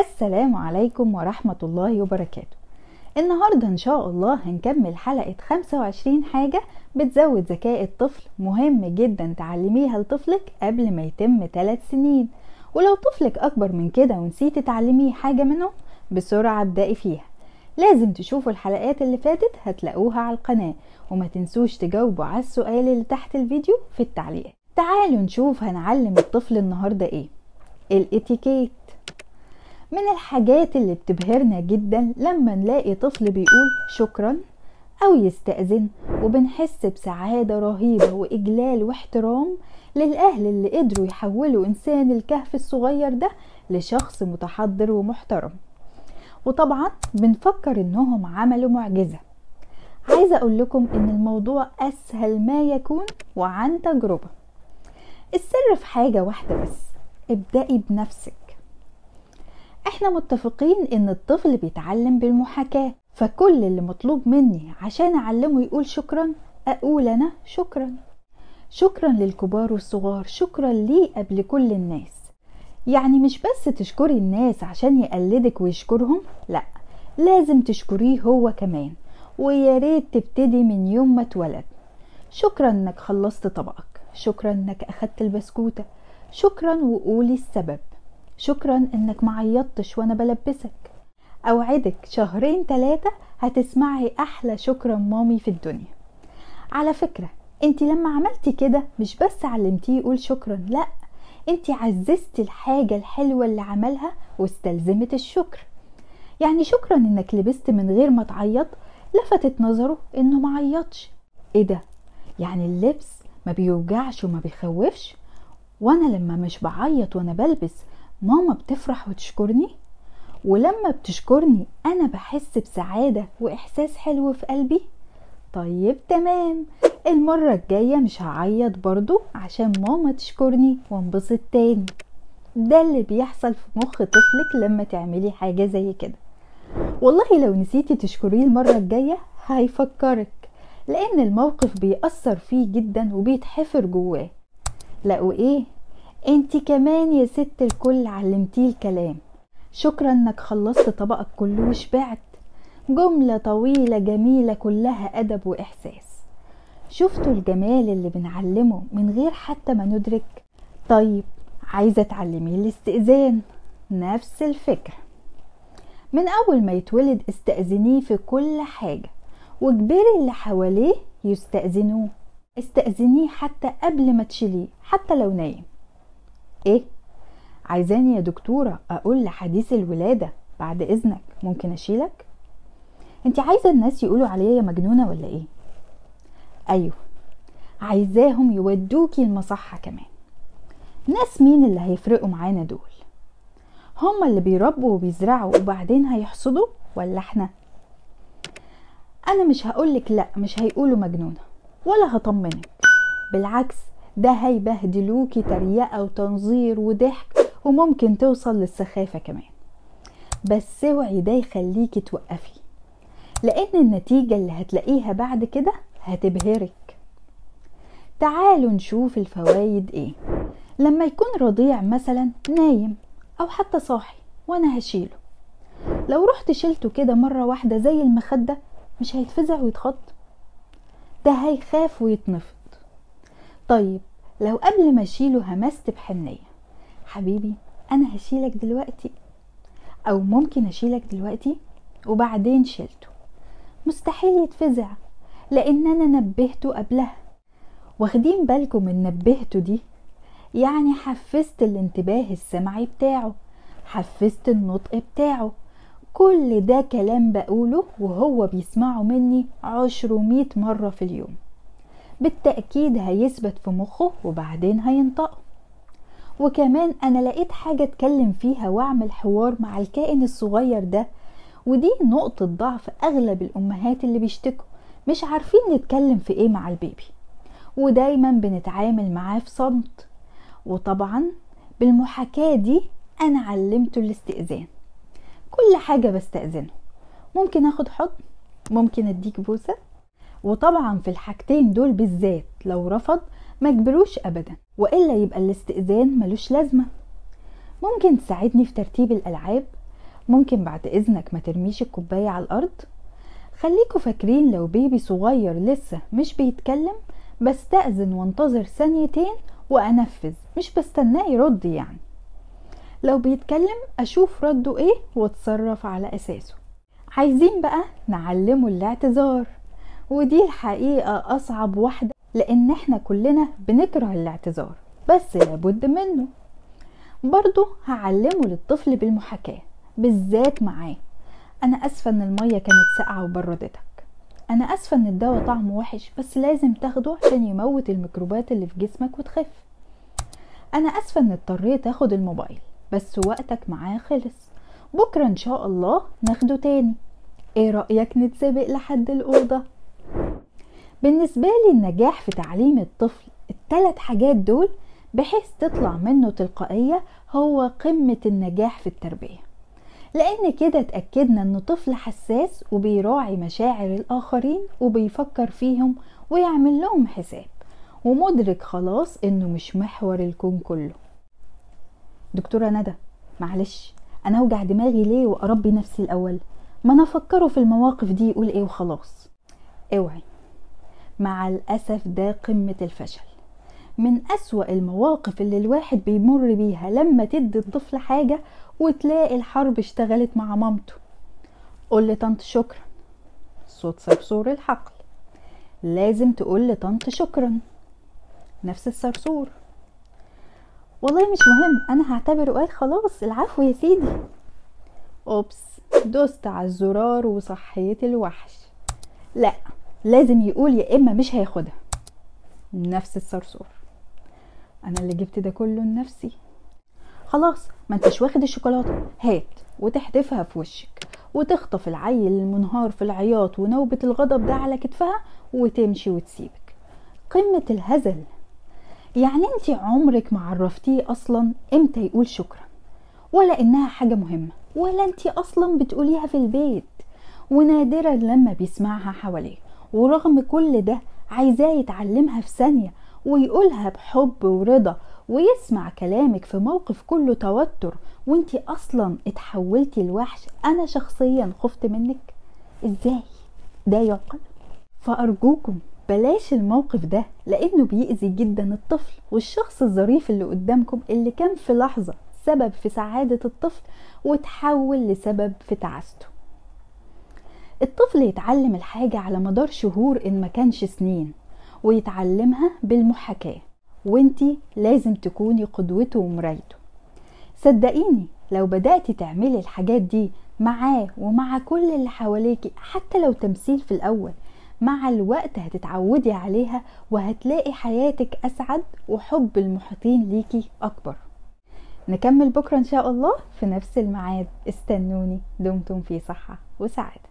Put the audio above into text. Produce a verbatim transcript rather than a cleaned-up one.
السلام عليكم ورحمة الله وبركاته. النهاردة ان شاء الله هنكمل حلقة خمسة وعشرين حاجة بتزود ذكاء الطفل، مهم جدا تعلميها لطفلك قبل ما يتم ثلاث سنين. ولو طفلك اكبر من كده ونسيتي تعلميه حاجة منهم بسرعة ابدأي فيها. لازم تشوفوا الحلقات اللي فاتت هتلاقوها على القناة، وما تنسوش تجاوبوا على السؤال اللي تحت الفيديو في التعليقات. تعالوا نشوف هنعلم الطفل النهاردة ايه. الاتيكيت من الحاجات اللي بتبهرنا جدا لما نلاقي طفل بيقول شكرا او يستأذن، وبنحس بسعادة رهيبة واجلال واحترام للاهل اللي قدروا يحولوا انسان الكهف الصغير ده لشخص متحضر ومحترم، وطبعا بنفكر انهم عملوا معجزة. عايزة اقول لكم ان الموضوع اسهل ما يكون وعن تجربة. السر في حاجة واحدة بس، ابدأي بنفسك. احنا متفقين ان الطفل بيتعلم بالمحاكاة، فكل اللي مطلوب مني عشان اعلمه يقول شكرا اقول انا شكرا، شكرا للكبار والصغار، شكرا ليه قبل كل الناس. يعني مش بس تشكري الناس عشان يقلدك ويشكرهم، لا، لازم تشكريه هو كمان، ويا ريت تبتدي من يوم ما اتولد. شكرا انك خلصت طبقك، شكرا انك اخدت البسكوتة، شكرا وقولي السبب، شكرا انك معيطتش وانا بلبسك. اوعدك شهرين تلاتة هتسمعي احلى شكرا مامي في الدنيا. على فكرة انتي لما عملتي كده مش بس علمتيه يقول شكرا، لا، انتي عززتي الحاجة الحلوة اللي عملها واستلزمت الشكر. يعني شكرا انك لبست من غير ما تعيط، لفتت نظره انه ما عيطش. ايه ده؟ يعني اللبس ما بيوجعش وما بيخوفش؟ وانا لما مش بعيط وانا بلبس ماما بتفرح وتشكرني، ولما بتشكرني انا بحس بسعادة واحساس حلو في قلبي. طيب تمام، المرة الجاية مش هعيط برضو عشان ماما تشكرني وانبسط تاني. ده اللي بيحصل في مخ طفلك لما تعملي حاجة زي كده. والله لو نسيتي تشكريه المرة الجاية هيفكرك، لان الموقف بيأثر فيه جدا وبيتحفر جواه. لقوا ايه؟ انتي كمان يا ست الكل علمتيه الكلام، شكرا انك خلصت طبقك كله وشبعت. جملة طويلة جميلة كلها أدب وإحساس. شفتوا الجمال اللي بنعلمه من غير حتى ما ندرك؟ طيب عايزة تعلميه الاستئذان، نفس الفكرة. من أول ما يتولد استأذنيه في كل حاجة، واجبري اللي حواليه يستأذنوه. استأذنيه حتى قبل ما تشيليه، حتى لو نايم. ايه؟ عايزاني يا دكتورة اقول لحديث الولادة بعد اذنك ممكن اشيلك؟ انت عايزة الناس يقولوا عليا يا مجنونة ولا ايه؟ ايوه، عايزاهم يودوكي المصحة كمان. ناس مين اللي هيفرقوا معانا دول؟ هما اللي بيربوا وبيزرعوا وبعدين هيحصدوا، ولا احنا؟ انا مش هقولك لا، مش هيقولوا مجنونة ولا هطمنك، بالعكس ده هيبهدلوكي تريقة وتنظير وضحك، وممكن توصل للسخافة كمان. بس اوعي ده يخليكي توقفي، لان النتيجة اللي هتلاقيها بعد كده هتبهرك. تعالوا نشوف الفوايد ايه لما يكون رضيع مثلا نايم او حتى صاحي وانا هشيله. لو رحت شيلته كده مرة واحدة زي المخدة مش هيتفزع ويتخض، ده هيخاف ويتنفض. طيب لو قبل ما اشيله همست بحنية، حبيبي انا هشيلك دلوقتي، او ممكن اشيلك دلوقتي، وبعدين شيلته، مستحيل يتفزع لان انا نبهته قبلها. واخدين بالكم من نبهته دي؟ يعني حفزت الانتباه السمعي بتاعه، حفزت النطق بتاعه. كل ده كلام بقوله وهو بيسمعه مني عشر ومية مرة في اليوم، بالتأكيد هيثبت في مخه وبعدين هينطقه. وكمان انا لقيت حاجة اتكلم فيها واعمل حوار مع الكائن الصغير ده، ودي نقطة ضعف اغلب الامهات اللي بيشتكوا مش عارفين نتكلم في ايه مع البيبي، ودايما بنتعامل معاه في صمت. وطبعا بالمحاكاة دي انا علمته الاستئذان، كل حاجة بستأذنه، ممكن اخد حضن، ممكن اديك بوسة. وطبعا في الحاجتين دول بالذات لو رفض ما جبروش ابدا، والا يبقى الاستئذان ملوش لازمة. ممكن تساعدني في ترتيب الالعاب، ممكن بعد اذنك ما ترميش الكوبايه على الارض؟ خليكوا فاكرين لو بيبي صغير لسه مش بيتكلم بستأذن وانتظر ثانيتين وانفذ، مش بستناه يرد. يعني لو بيتكلم اشوف رده ايه واتصرف على اساسه. عايزين بقى نعلمه الاعتذار، ودي الحقيقه اصعب واحده لان احنا كلنا بنكره الاعتذار بس لابد منه. برضو هعلمه للطفل بالمحاكاه، بالذات معاه. انا اسفه ان الميه كانت ساقعه وبردتك، انا اسفه ان الدواء طعمه وحش بس لازم تاخده عشان يموت الميكروبات اللي في جسمك وتخف، انا اسفه ان اضطريت اخد الموبايل بس وقتك معاه خلص، بكره ان شاء الله ناخده تاني، ايه رايك نتسابق لحد الاوضه؟ بالنسبه لي النجاح في تعليم الطفل الثلاث حاجات دول بحيث تطلع منه تلقائيه هو قمه النجاح في التربيه، لان كده اتاكدنا انه طفل حساس وبيراعي مشاعر الاخرين وبيفكر فيهم ويعمل لهم حساب، ومدرك خلاص انه مش محور الكون كله. دكتوره ندى معلش انا اوجع دماغي ليه واربي نفسي الاول؟ ما انا افكره في المواقف دي يقول ايه وخلاص. اوعي، مع الاسف ده قمه الفشل. من أسوأ المواقف اللي الواحد بيمر بيها لما تدي الطفل حاجة وتلاقي الحرب اشتغلت مع مامته، قول لطنط شكرا، صوت صرصور الحقل، لازم تقول لطنط شكرا، نفس الصرصور، والله مش مهم انا هعتبره قال خلاص العفو يا سيدي، اوبس دوست على الزرار وصحيت الوحش، لا لازم يقول يا اما مش هياخدها، نفس الصرصور، انا اللي جبت ده كله لنفسي، خلاص ما انتش واخد الشوكولاته هات، وتحدفها في وشك وتخطف العيل المنهار في العياط ونوبه الغضب ده على كتفها وتمشي وتسيبك. قمه الهزل. يعني انت عمرك ما عرفتيه اصلا امتى يقول شكرا، ولا انها حاجه مهمه، ولا انت اصلا بتقوليها في البيت، ونادرا لما بيسمعها حواليه، ورغم كل ده عايزاه يتعلمها في ثانيه ويقولها بحب ورضا، ويسمع كلامك في موقف كله توتر وانتي اصلا اتحولتي لوحش. انا شخصيا خفت منك، ازاي ده يعقل؟ فارجوكم بلاش الموقف ده لانه بيأذي جدا الطفل والشخص الظريف اللي قدامكم، اللي كان في لحظه سبب في سعاده الطفل وتحول لسبب في تعاسته. الطفل يتعلم الحاجه على مدار شهور ان ما كانش سنين، ويتعلمها بالمحاكاه، وانتي لازم تكوني قدوته ومرايته. صدقيني لو بدأتي تعملي الحاجات دي معاه ومع كل اللي حواليكي حتى لو تمثيل في الاول، مع الوقت هتتعودي عليها وهتلاقي حياتك اسعد وحب المحيطين ليكي اكبر. نكمل بكره ان شاء الله في نفس الميعاد، استنوني، دمتم في صحه وسعاده.